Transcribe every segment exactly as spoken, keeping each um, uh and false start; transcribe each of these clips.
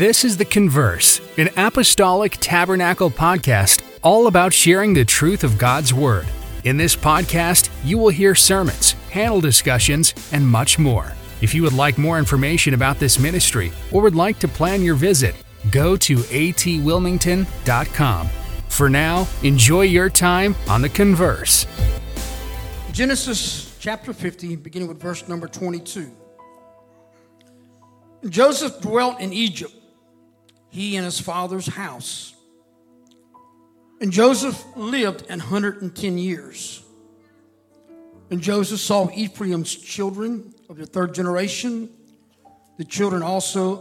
This is The Converse, an apostolic tabernacle podcast all about sharing the truth of God's Word. In this podcast, you will hear sermons, panel discussions, and much more. If you would like more information about this ministry or would like to plan your visit, go to a t wilmington dot com. For now, enjoy your time on The Converse. Genesis chapter fifty, beginning with verse number twenty-two. Joseph dwelt in Egypt, he and his father's house. And Joseph lived an hundred and ten years. And Joseph saw Ephraim's children of the third generation, the children also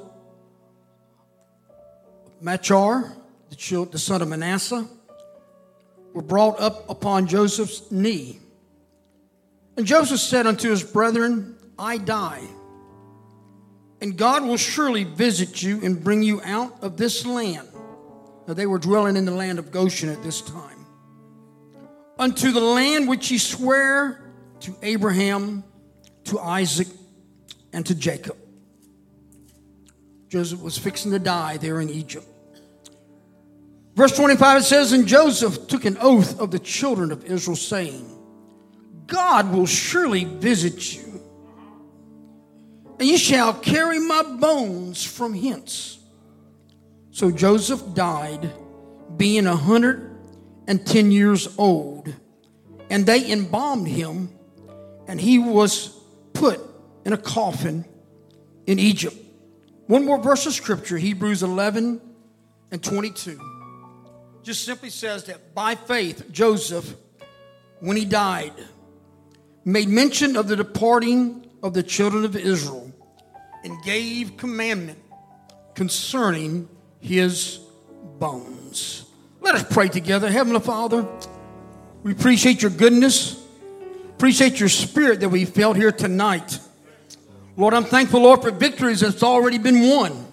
of Machar, the, child, the son of Manasseh, were brought up upon Joseph's knee. And Joseph said unto his brethren, I die. And God will surely visit you and bring you out of this land. Now they were dwelling in the land of Goshen at this time. Unto the land which he sware to Abraham, to Isaac, and to Jacob. Joseph was fixing to die there in Egypt. Verse twenty-five, it says, And Joseph took an oath of the children of Israel, saying, God will surely visit you. And ye shall carry my bones from hence. So Joseph died, being a hundred and ten years old. And they embalmed him, and he was put in a coffin in Egypt. One more verse of scripture, Hebrews eleven and twenty-two. Just simply says that by faith, Joseph, when he died, made mention of the departing of the children of Israel, and gave commandment concerning his bones. Let us pray together. Heavenly Father, we appreciate your goodness. Appreciate your spirit that we felt here tonight. Lord, I'm thankful, Lord, for victories that's already been won.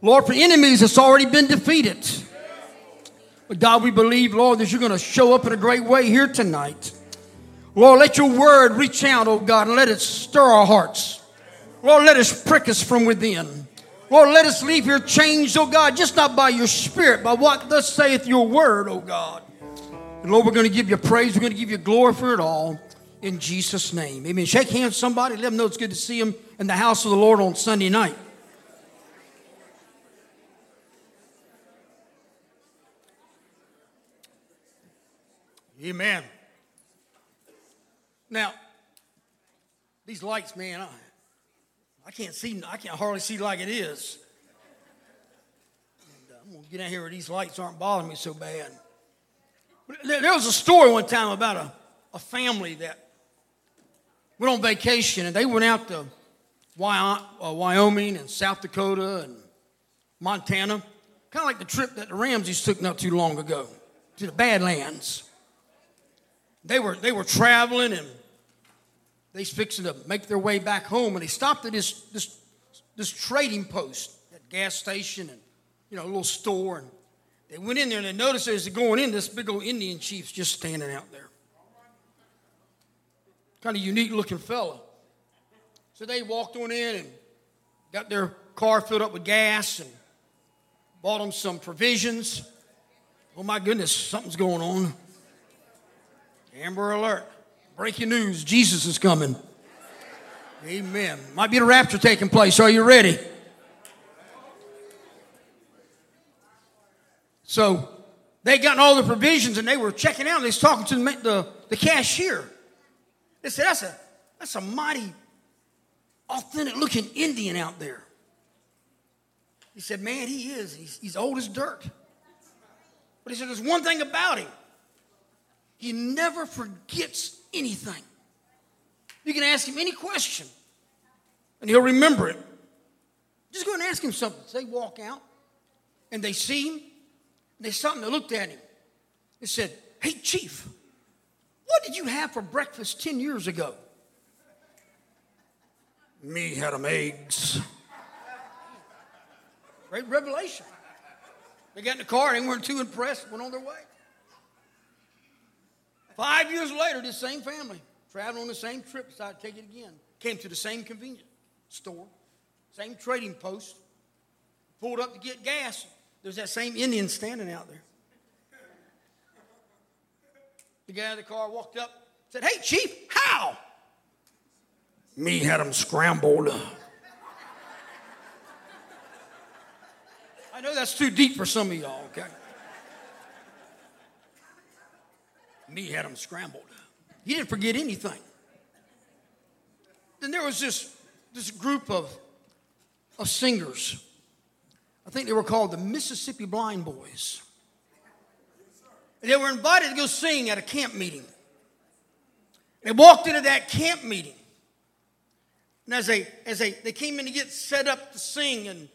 Lord, for enemies that's already been defeated. But God, we believe, Lord, that you're going to show up in a great way here tonight. Lord, let your word reach out, oh God, and let it stir our hearts. Lord, let us prick us from within. Lord, let us leave here changed, oh God, just not by your spirit, by what thus saith your word, oh God. And Lord, we're going to give you praise. We're going to give you glory for it all in Jesus' name. Amen. Shake hands, somebody. Let them know it's good to see them in the house of the Lord on Sunday night. Amen. Now, these lights, man, I... I can't see, I can't hardly see like it is. And, uh, I'm going to get out here where these lights aren't bothering me so bad. But there, there was a story one time about a, a family that went on vacation, and they went out to Wyoming and South Dakota and Montana, kind of like the trip that the Ramses took not too long ago to the Badlands. They were, they were traveling and they fixing to make their way back home, and they stopped at this, this this trading post, that gas station, and you know a little store. And they went in there, and they noticed as they're going in, this big old Indian chief's just standing out there, kind of unique looking fella. So they walked on in and got their car filled up with gas and bought them some provisions. Oh my goodness, something's going on! Amber alert. Breaking news, Jesus is coming. Amen. Might be the rapture taking place. Are you ready? So they got all the provisions and they were checking out. They was talking to the, the, the cashier. They said, that's a, that's a mighty authentic looking Indian out there. He said, man, he is. He's, he's old as dirt. But he said, there's one thing about him. He never forgets anything. You can ask him any question, and he'll remember it. Just go and ask him something. So they walk out, and they see him. And they stopped and they looked at him. They said, hey, Chief, what did you have for breakfast ten years ago? Me had them eggs. Great revelation. They got in the car. They weren't too impressed. Went on their way. Five years later, this same family, traveling on the same trip, decided to take it again. Came to the same convenience store, same trading post. pulled up to get gas. There's that same Indian standing out there. The guy in the car walked up, said, "Hey, Chief, how?" Me had him scrambled. I know that's too deep for some of y'all, okay? Me had him scrambled. He didn't forget anything. Then there was this, this group of, of singers. I think they were called the Mississippi Blind Boys. And they were invited to go sing at a camp meeting. They walked into that camp meeting. And as they as they, they came in to get set up to sing, and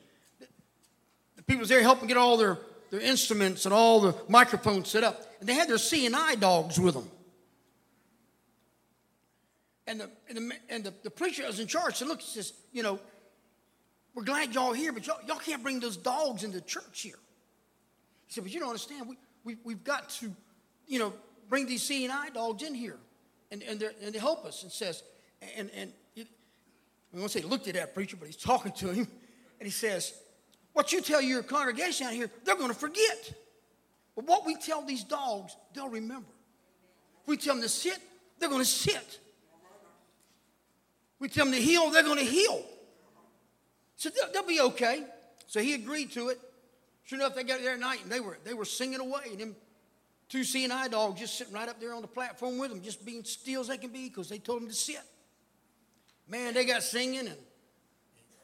the people was there helping get all their, their instruments and all the microphones set up. And they had their C and I dogs with them. And the and the, and the, the preacher was in charge. So look, he says, you know, we're glad y'all here, but y'all, y'all can't bring those dogs into church here. He said, but you don't understand. We, we, we've got to, you know, bring these C and I dogs in here. And and, and they help us. And says, and, and it, I'm going to say he looked at that preacher, but he's talking to him. And he says, what you tell your congregation out here, they're going to forget. But what we tell these dogs, they'll remember. If we tell them to sit, they're going to sit. We tell them to heal, they're going to heal. So they'll, they'll be okay. So he agreed to it. Sure enough, they got there at night, and they were they were singing away. And them two C and I dogs just sitting right up there on the platform with them, just being still as they can be because they told them to sit. Man, they got singing and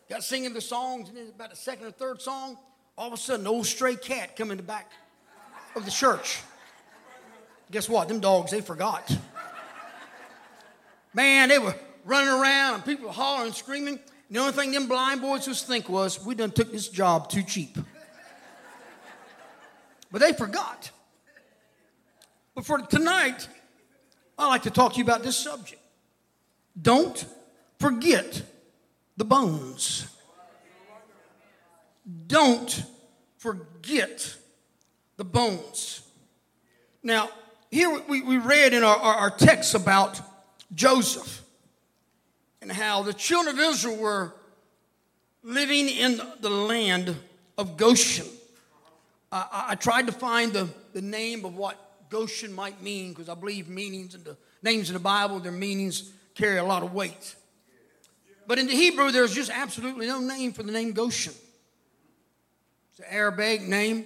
got singing the songs. And then about the second or third song, all of a sudden, an old stray cat come in the back of the church. Guess what? Them dogs, they forgot. Man, they were running around, and people were hollering and screaming. And the only thing them blind boys was think was, we done took this job too cheap. But they forgot. But for tonight, I'd like to talk to you about this subject. Don't forget the bones. Don't forget the bones. Now, here we, we read in our, our, our text about Joseph and how the children of Israel were living in the land of Goshen. I, I tried to find the, the name of what Goshen might mean, because I believe meanings and the names in the Bible, their meanings carry a lot of weight. But in the Hebrew, there's just absolutely no name for the name Goshen. It's an Arabic name.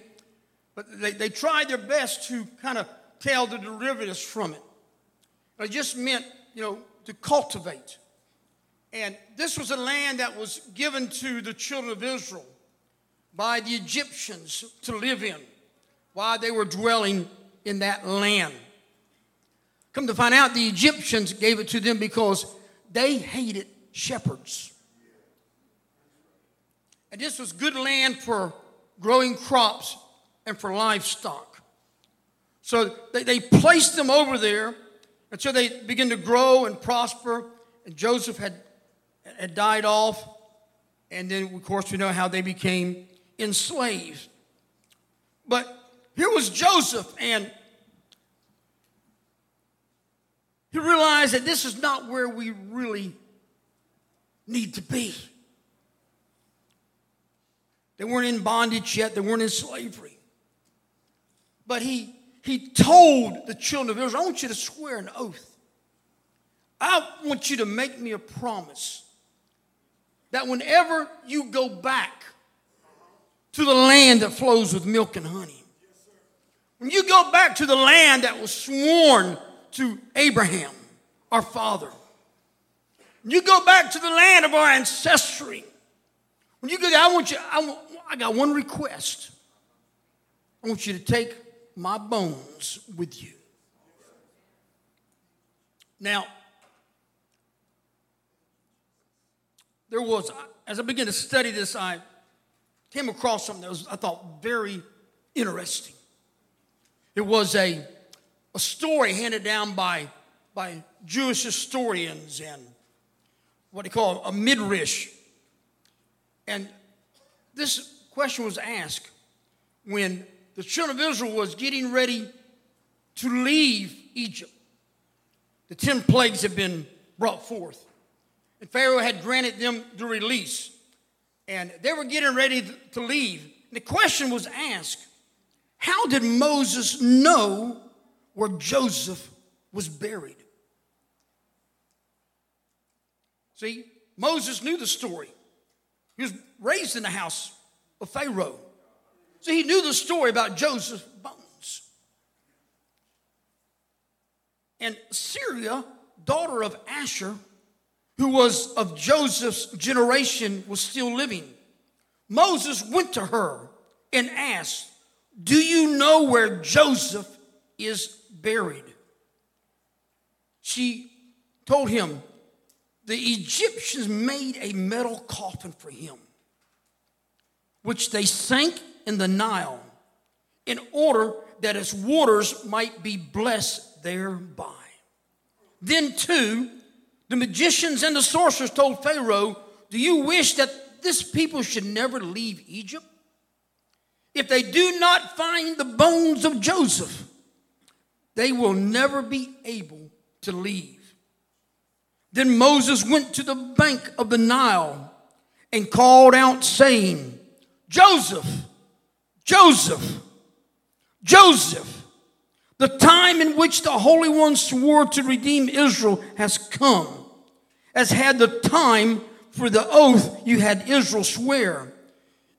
But they, they tried their best to kind of tell the derivatives from it. It just meant, you know, to cultivate. And this was a land that was given to the children of Israel by the Egyptians to live in while they were dwelling in that land. Come to find out, the Egyptians gave it to them because they hated shepherds. And this was good land for growing crops and for livestock. So they, they placed them over there until they began to grow and prosper. And Joseph had, had died off. And then, of course, we know how they became enslaved. But here was Joseph, and he realized that this is not where we really need to be. They weren't in bondage yet. They weren't in slavery. But he, he told the children of Israel, I want you to swear an oath. I want you to make me a promise that whenever you go back to the land that flows with milk and honey, when you go back to the land that was sworn to Abraham, our father, when you go back to the land of our ancestry, when you go there, I want you, I, want, I got one request. I want you to take my bones with you. Now, there was, as I began to study this, I came across something that was, I thought, very interesting. It was a, a story handed down by, by Jewish historians and what they call a midrash. And this question was asked when the children of Israel was getting ready to leave Egypt. The ten plagues had been brought forth. And Pharaoh had granted them the release. and they were getting ready to leave. The question was asked, how did Moses know where Joseph was buried? See, Moses knew the story. He was raised in the house of Pharaoh. So he knew the story about Joseph's bones. And Syria, daughter of Asher, who was of Joseph's generation, was still living. Moses went to her and asked, do you know where Joseph is buried? She told him, the Egyptians made a metal coffin for him, which they sank in the Nile in order that its waters might be blessed thereby. Then too, the magicians and the sorcerers told Pharaoh, do you wish that this people should never leave Egypt? If they do not find the bones of Joseph, they will never be able to leave. Then Moses went to the bank of the Nile and called out, saying, Joseph, Joseph, Joseph, the time in which the Holy One swore to redeem Israel has come, as had the time for the oath you had Israel swear.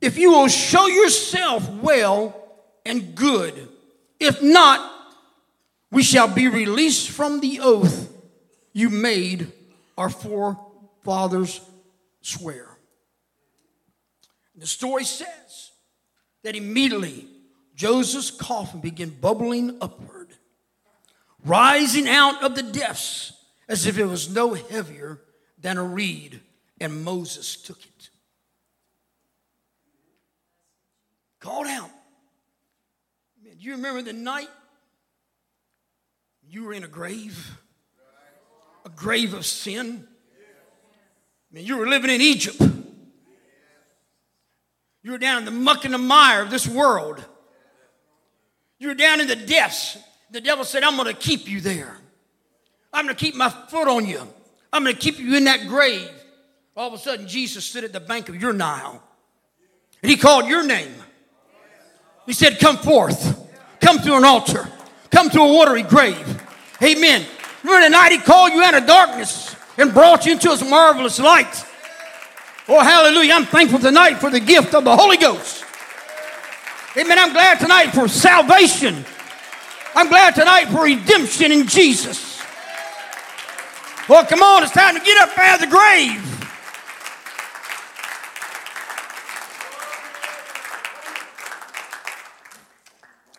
If you will show yourself well and good, if not, we shall be released from the oath you made our forefathers swear. The story says that immediately Joseph's coffin began bubbling upward, rising out of the depths as if it was no heavier than a reed, and Moses took it. Called out. Man, do you remember the night you were in a grave? A grave of sin. I mean, you were living in Egypt. You were down in the muck and the mire of this world. You were down in the depths. The devil said, I'm going to keep you there. I'm going to keep my foot on you. I'm going to keep you in that grave. All of a sudden, Jesus stood at the bank of your Nile. And he called your name. He said, come forth. Come to an altar. Come to a watery grave. Amen. Remember the night he called you out of darkness and brought you into his marvelous light. Oh, hallelujah. I'm thankful tonight for the gift of the Holy Ghost. Amen. I'm glad tonight for salvation. I'm glad tonight for redemption in Jesus. Well, come on. It's time to get up out of the grave.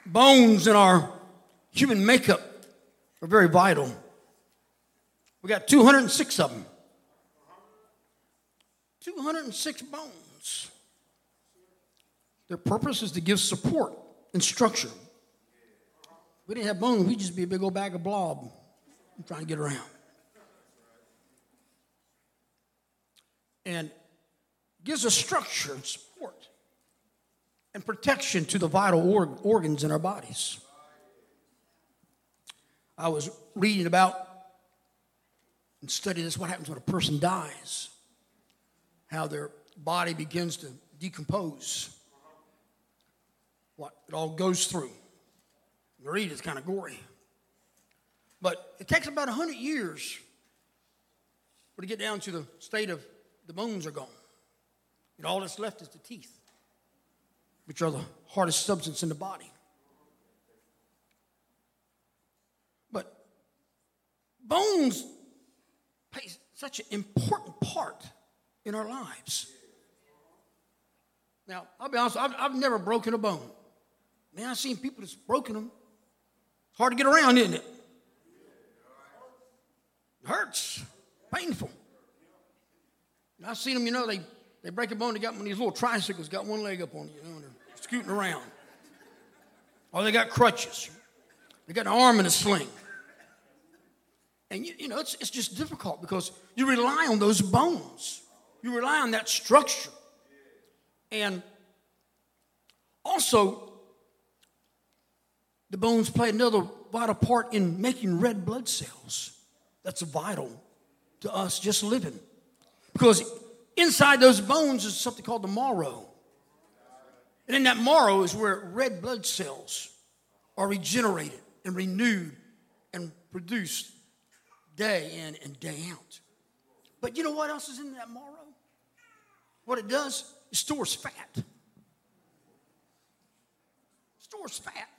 Bones in our human makeup are very vital. We got two hundred six of them. two hundred six bones. Their purpose is to give support and structure. If we didn't have bones, we'd just be a big old bag of blob trying to get around. And gives a structure and support and protection to the vital org- organs in our bodies. I was reading about and studying this, what happens when a person dies. How their body begins to decompose. What it all goes through. You read, it's kind of gory. But it takes about one hundred years for to get down to the state of the bones are gone. And all that's left is the teeth, which are the hardest substance in the body. But bones play such an important part in our lives. Now, I'll be honest, I've, I've never broken a bone. Man, I've seen people that's broken them. It's hard to get around, isn't it? It hurts. Painful. And I've seen them, you know, they, they break a bone, they got one of these little tricycles, got one leg up on it, you know, and they're scooting around. Or they got crutches. They got an arm in a sling. And, you, you know, it's, it's just difficult because you rely on those bones. You rely on that structure. And also, the bones play another vital part in making red blood cells. That's vital to us just living. Because Inside those bones is something called the marrow. And in that marrow is where red blood cells are regenerated and renewed and produced day in and day out. But you know what else is in that marrow? What it does, it stores fat. It stores fat.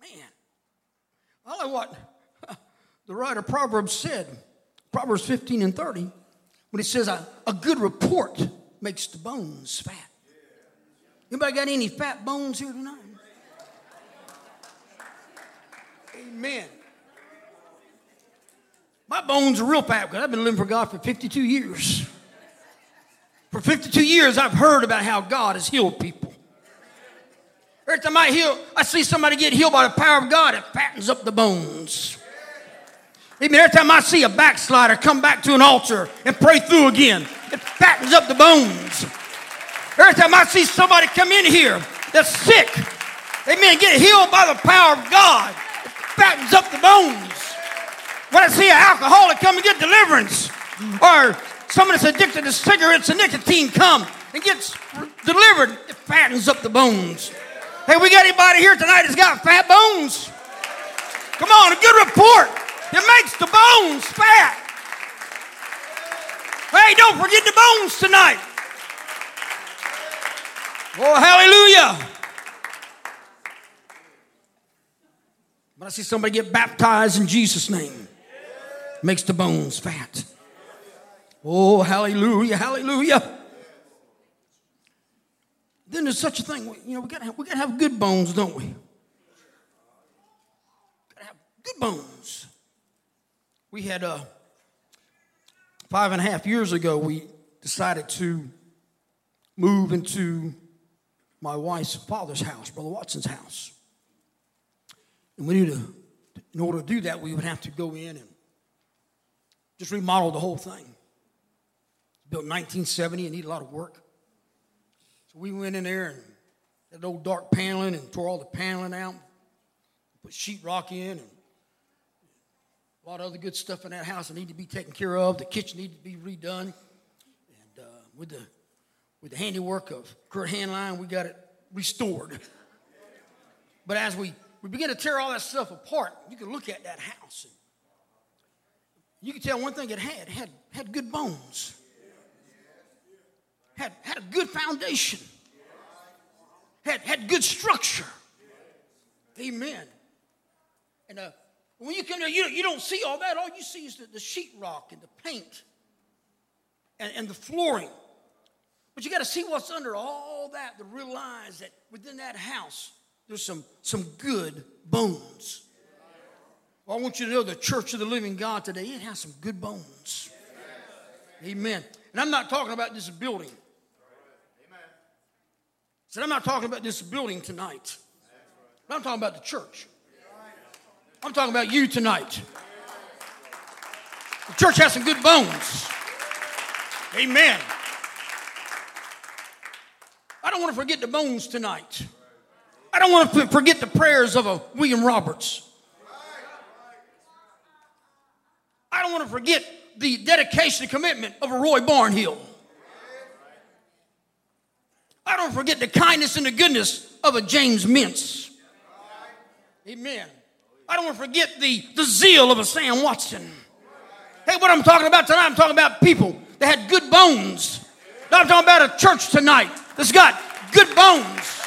Man. I like what the writer of Proverbs said, Proverbs fifteen and thirty, when it says a, a good report makes the bones fat. Anybody got any fat bones here tonight? Amen. My bones are real fat because I've been living for God for fifty-two years. For fifty-two years, I've heard about how God has healed people. Every time I heal, I see somebody get healed by the power of God, it fattens up the bones. Even every time I see a backslider come back to an altar and pray through again, it fattens up the bones. Every time I see somebody come in here that's sick, amen, get healed by the power of God, it fattens up the bones. When I see an alcoholic come and get deliverance, or someone that's addicted to cigarettes and nicotine come and gets delivered, it fattens up the bones. Hey, we got anybody here tonight that's got fat bones? Come on, a good report. It makes the bones fat. Hey, don't forget the bones tonight. Oh, hallelujah. When I see somebody get baptized in Jesus' name, it makes the bones fat. Oh, hallelujah, hallelujah. Then there's such a thing, you know, we gotta have, we gotta have good bones, don't we? We gotta have good bones. We had uh, five and a half years ago. We decided to move into my wife's father's house, Brother Watson's house, and we knew to, in order to do that, we would have to go in and just remodel the whole thing. Built in nineteen seventy and needed a lot of work. So we went in there and had old dark paneling and tore all the paneling out, put sheetrock in, and a lot of other good stuff in that house that needed to be taken care of. The kitchen needed to be redone. And uh, with the with the handiwork of Kurt Hanline, we got it restored. But as we, we began to tear all that stuff apart, you could look at that house. And you could tell one thing it had, had, had good bones. Had, had a good foundation. Had, had good structure. Amen. And uh, when you come there, you, you don't see all that. All you see is the, the sheetrock and the paint and, and the flooring. But you got to see what's under all that to realize that within that house, there's some, some good bones. Well, I want you to know the Church of the Living God today, it has some good bones. Amen. And I'm not talking about this building. So I'm not talking about this building tonight. But I'm talking about the church. I'm talking about you tonight. The church has some good bones. Amen. I don't want to forget the bones tonight. I don't want to forget the prayers of a William Roberts. I don't want to forget the dedication and commitment of a Roy Barnhill. I don't forget the kindness and the goodness of a James Mintz. Amen. I don't want to forget the, the zeal of a Sam Watson. Hey, what I'm talking about tonight, I'm talking about people that had good bones. Now I'm talking about a church tonight that's got good bones.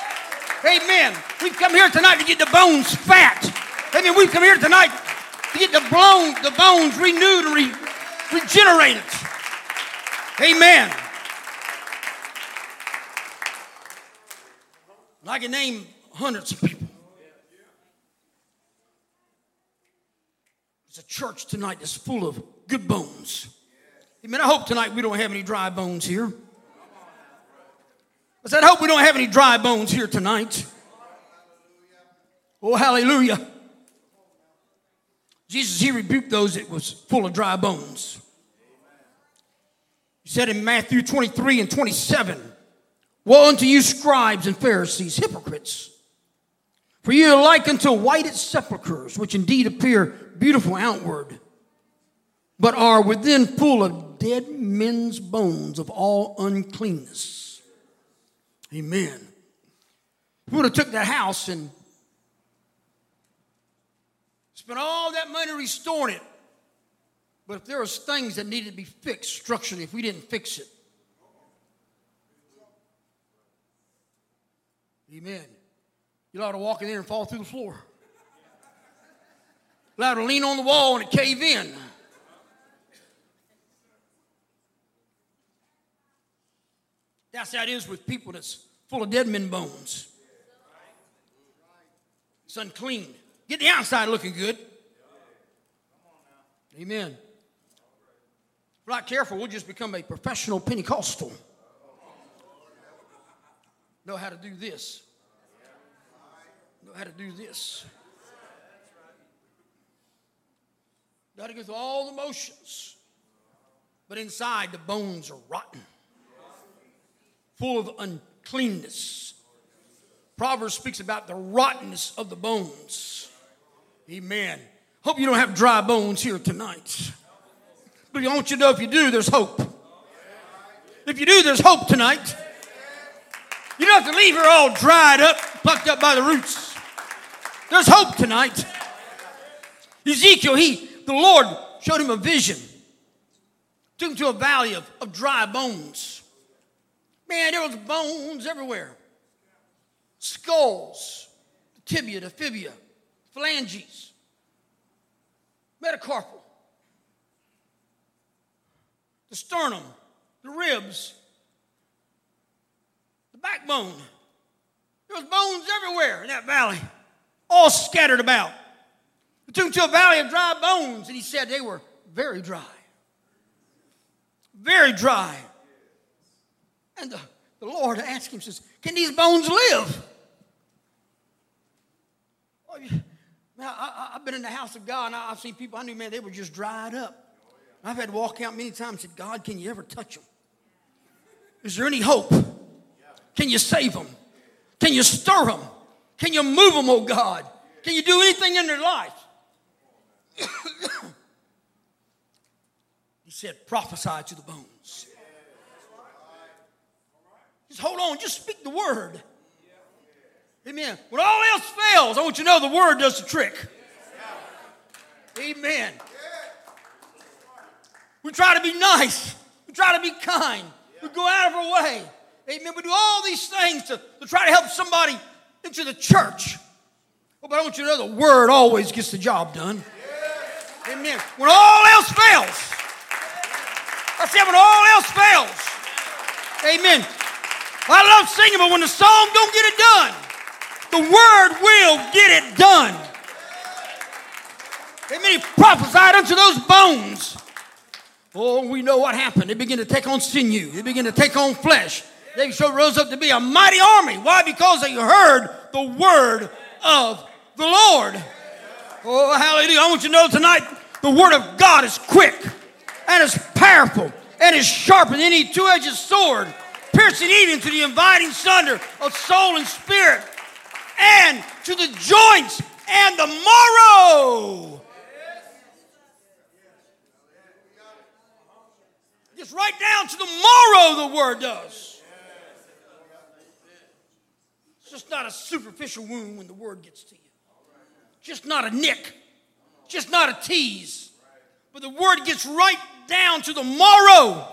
Amen. We've come here tonight to get the bones fat. Amen. We've come here tonight to get the, blown, the bones renewed and re, regenerated. Amen. And I can name hundreds of people. It's a church tonight that's full of good bones. Amen. I hope tonight we don't have any dry bones here. I said, I hope we don't have any dry bones here tonight. Oh, hallelujah. Jesus, he rebuked those that was full of dry bones. He said in Matthew twenty-three and twenty-seven, woe unto you, scribes and Pharisees, hypocrites, for you are like unto whited sepulchres, which indeed appear beautiful outward, but are within full of dead men's bones of all uncleanness. Amen. We would have took that house and spent all that money restoring it. But if there was things that needed to be fixed structurally, if we didn't fix it. Amen. You're allowed to walk in there and fall through the floor. You're allowed to lean on the wall and it cave in. That's how it is with people that's full of dead men bones. It's unclean. Get the outside looking good. Amen. If we're not careful, we'll just become a professional Pentecostal. Know how to do this. Know how to do this. Got to go through all the motions. But inside, the bones are rotten. Full of uncleanness. Proverbs speaks about the rottenness of the bones. Amen. Hope you don't have dry bones here tonight. But I want you to know if you do, there's hope. If you do, there's hope tonight. You don't have to leave here all dried up, plucked up by the roots. There's hope tonight. Ezekiel, he, the Lord showed him a vision. Took him to a valley of, of dry bones. Man, there was bones everywhere. Skulls, the tibia, the fibula, phalanges, metacarpal, the sternum, the ribs, the backbone. There was bones everywhere in that valley, all scattered about. He took him to a valley of dry bones, and he said they were very dry, very dry. And the, the Lord asked him, says, can these bones live? Oh, yeah. Man, I, I, I've been in the house of God, and I, I've seen people I knew, man, they were just dried up. And I've had to walk out many times and said, God, can you ever touch them? Is there any hope? Can you save them? Can you stir them? Can you move them, oh God? Can you do anything in their life? He said, prophesy to the bones. Just hold on. Just speak the word. Amen. When all else fails, I want you to know the word does the trick. Amen. We try to be nice. We try to be kind. We go out of our way. Amen. We do all these things to, to try to help somebody into the church. Oh, but I want you to know the word always gets the job done. Amen. When all else fails. I said when all else fails. Amen. I love singing, but when the song don't get it done, the word will get it done. Amen. He prophesied unto those bones. Oh, we know what happened. They began to take on sinew. They began to take on flesh. They so rose up to be a mighty army. Why? Because they heard the word of the Lord. Oh, hallelujah. I want you to know tonight, the word of God is quick and is powerful and is sharper than any two-edged sword, piercing even to the dividing sunder of soul and spirit, and to the joints and the marrow. Just right down to the marrow, the word does. It's just not a superficial wound when the word gets to you. Just not a nick. Just not a tease. But the word gets right down to the marrow.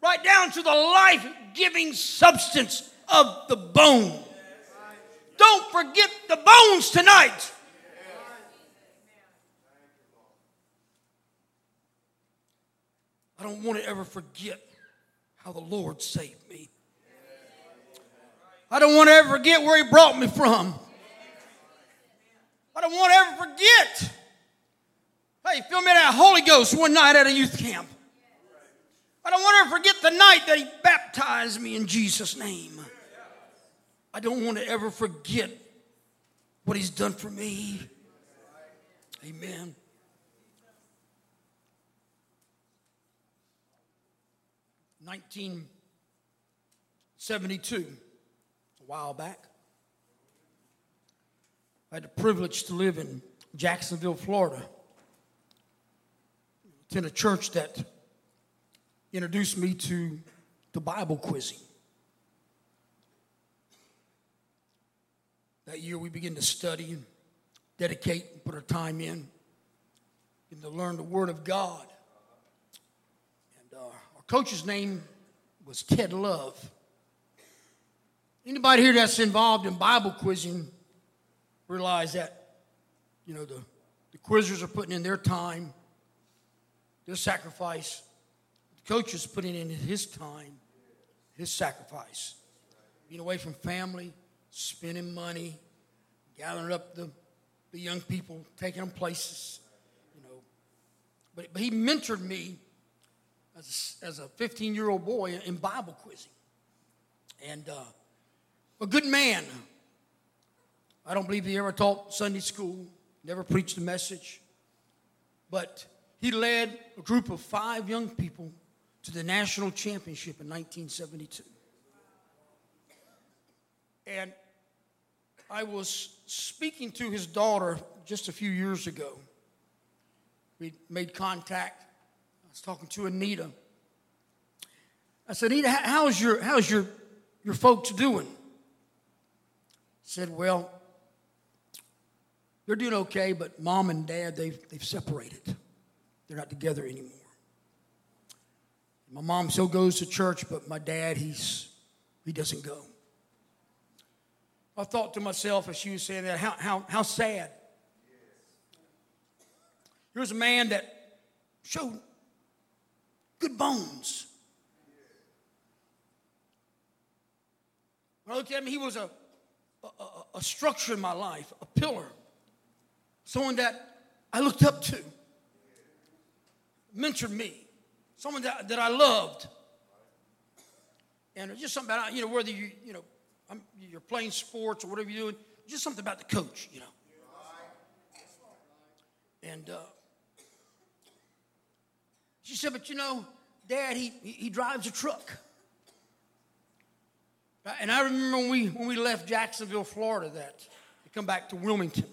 Right down to the life-giving substance of the bone. Don't forget the bones tonight. I don't want to ever forget how the Lord saved me. I don't want to ever forget where he brought me from. I don't want to ever forget. Hey, fill me that Holy Ghost one night at a youth camp. I don't want to forget the night that he baptized me in Jesus' name. I don't want to ever forget what he's done for me. Amen. nineteen seventy-two, a while back, I had the privilege to live in Jacksonville, Florida. attend a church that introduced me to the Bible quizzing. That year we began to study and dedicate and put our time in and to learn the Word of God. And uh, our coach's name was Ted Love. Anybody here that's involved in Bible quizzing realize that, you know, the, the quizzers are putting in their time, their sacrifice. The coach is putting in his time, his sacrifice. Being away from family, spending money, gathering up the, the young people, taking them places, you know. But, but he mentored me as a, as a fifteen-year-old boy in Bible quizzing. And uh, a good man. I don't believe he ever taught Sunday school, never preached a message. But he led a group of five young people to the national championship in nineteen seventy-two. And I was speaking to his daughter just a few years ago. We made contact. I was talking to Anita. I said, Anita, how's your, how's your, your folks doing? Said, well, they're doing okay, but mom and dad, they've, they've separated. They're not together anymore. My mom still goes to church, but my dad, he's he doesn't go. I thought to myself as she was saying that, how, how, how sad. Here's a man that showed good bones. When I looked at him, he was a A, a, a structure in my life, a pillar, someone that I looked up to, mentored me, someone that, that I loved. And just something about, you know, whether you, you know, I'm, you're playing sports or whatever you're doing, just something about the coach, you know. And uh, she said, but you know, Dad, he he, he drives a truck. And I remember when we when we left Jacksonville, Florida, that to come back to Wilmington.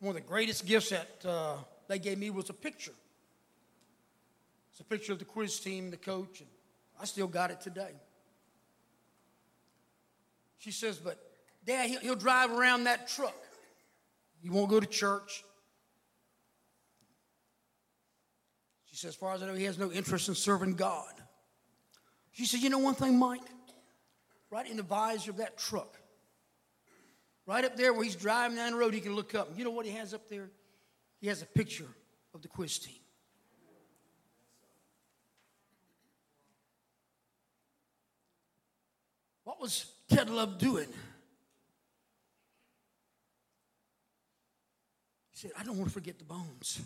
One of the greatest gifts that uh, they gave me was a picture. It's a picture of the quiz team, the coach, and I still got it today. She says, "But Dad, he'll, he'll drive around that truck. He won't go to church." She says, "As far as I know, he has no interest in serving God." She says, "You know one thing, Mike." Right in the visor of that truck, right up there where he's driving down the road, he can look up. You know what he has up there? He has a picture of the quiz team. What was Ted Love doing? He said, I don't want to forget the bones.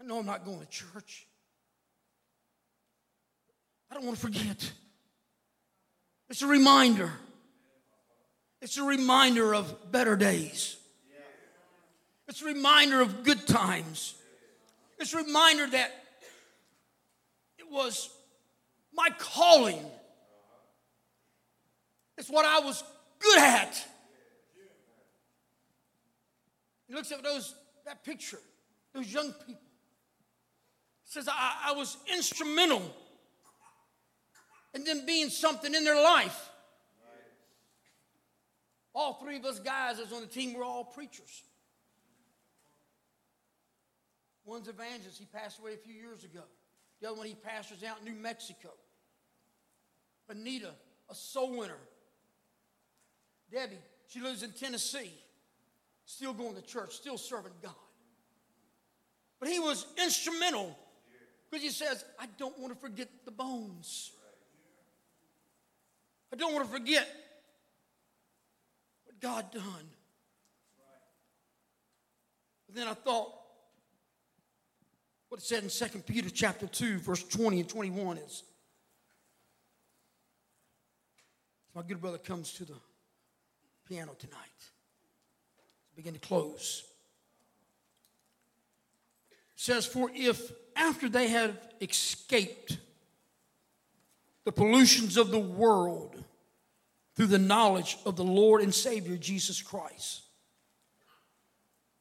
I know I'm not going to church. I don't want to forget. It's a reminder. It's a reminder of better days. It's a reminder of good times. It's a reminder that it was my calling. It's what I was good at. He looks at those that picture, those young people. He says, I, I was instrumental. And then being something in their life. Right. All three of us guys that's on the team, we're all preachers. One's evangelist, he passed away a few years ago. The other one, he pastors out in New Mexico. Anita, a soul winner. Debbie, she lives in Tennessee, still going to church, still serving God. But he was instrumental because he says, I don't want to forget the bones. I don't want to forget what God done. But then I thought what it said in Second Peter chapter two, verse twenty and twenty-one is, my good brother comes to the piano tonight. Let's begin to close. It says, for if after they have escaped the pollutions of the world through the knowledge of the Lord and Savior Jesus Christ,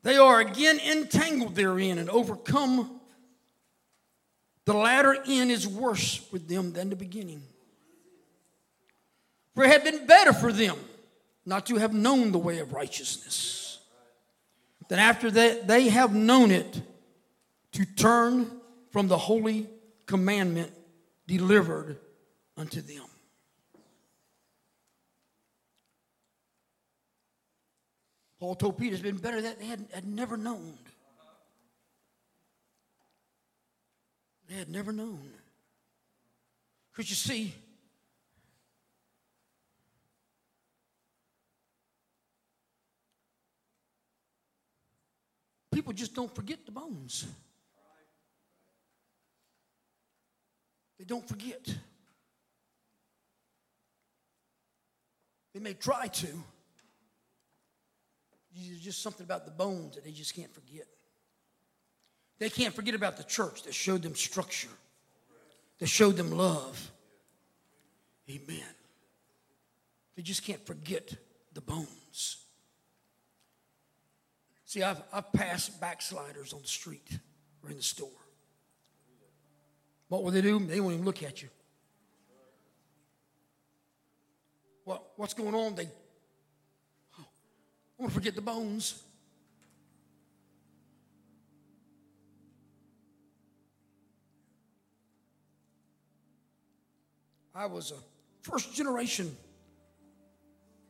They are again entangled therein and overcome. The latter end is worse with them than the beginning. For it had been better for them not to have known the way of righteousness, than after they, they have known it, to turn from the holy commandment delivered unto them. Paul told Peter it's been better that they had, had never known. They had never known. Because you see, people just don't forget the bones. They don't forget. They may try to. There's just something about the bones that they just can't forget. They can't forget about the church that showed them structure, that showed them love. Amen. They just can't forget the bones. See, I've, I've passed backsliders on the street or in the store. What will they do? They won't even look at you. What, what's going on? They I want to forget the bones. I was a first generation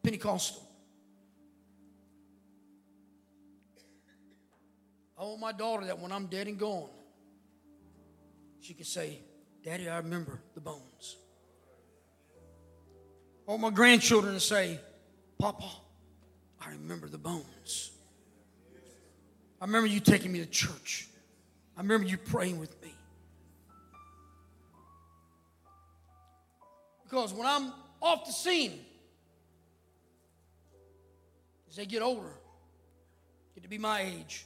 Pentecostal. I want my daughter that when I'm dead and gone, she can say, Daddy, I remember the bones. I want my grandchildren to say, Papa, I remember the bones. I remember you taking me to church. I remember you praying with me. Because when I'm off the scene, as they get older, get to be my age,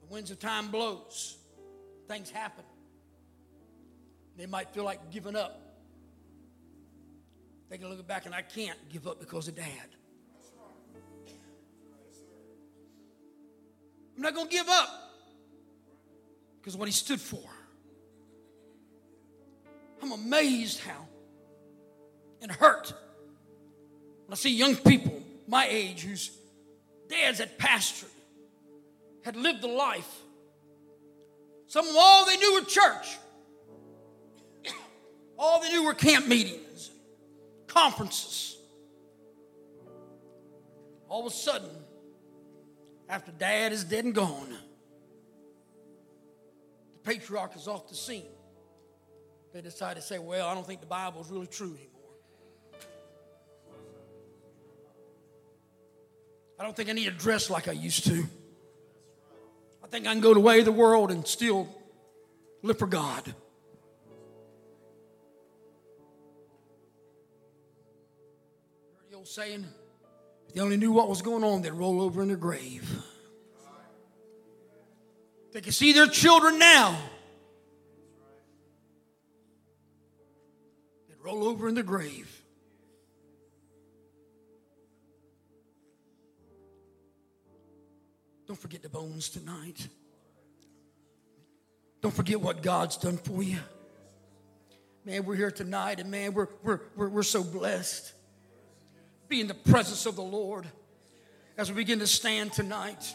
the winds of time blows, things happen. They might feel like giving up. They can look back and I can't give up because of Dad. I'm not going to give up because of what he stood for. I'm amazed how and hurt when I see young people my age whose dads had pastored, had lived the life. Some of all they knew were church. All they knew were camp meetings, conferences. All of a sudden, after Dad is dead and gone, the patriarch is off the scene. They decide to say, well, I don't think the Bible is really true anymore. I don't think I need to dress like I used to. I think I can go the way of the world and still live for God. The old saying, they only knew what was going on, they'd roll over in their grave. They can see their children now. They'd roll over in their grave. Don't forget the bones tonight. Don't forget what God's done for you. Man, we're here tonight, and man, we're we're we're, we're so blessed. Be in the presence of the Lord as we begin to stand tonight.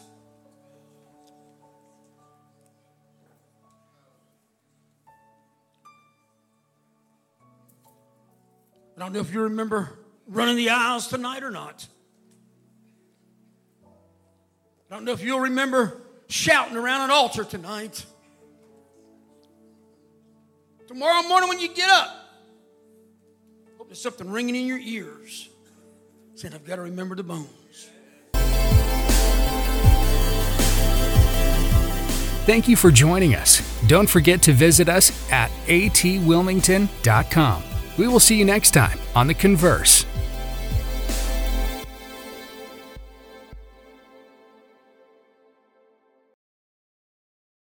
I don't know if you remember running the aisles tonight or not. I don't know if you'll remember shouting around an altar tonight. Tomorrow morning when you get up, hope there's something ringing in your ears. And I've got to remember the bones. Thank you for joining us. Don't forget to visit us at a t wilmington dot com. We will see you next time on The Converse.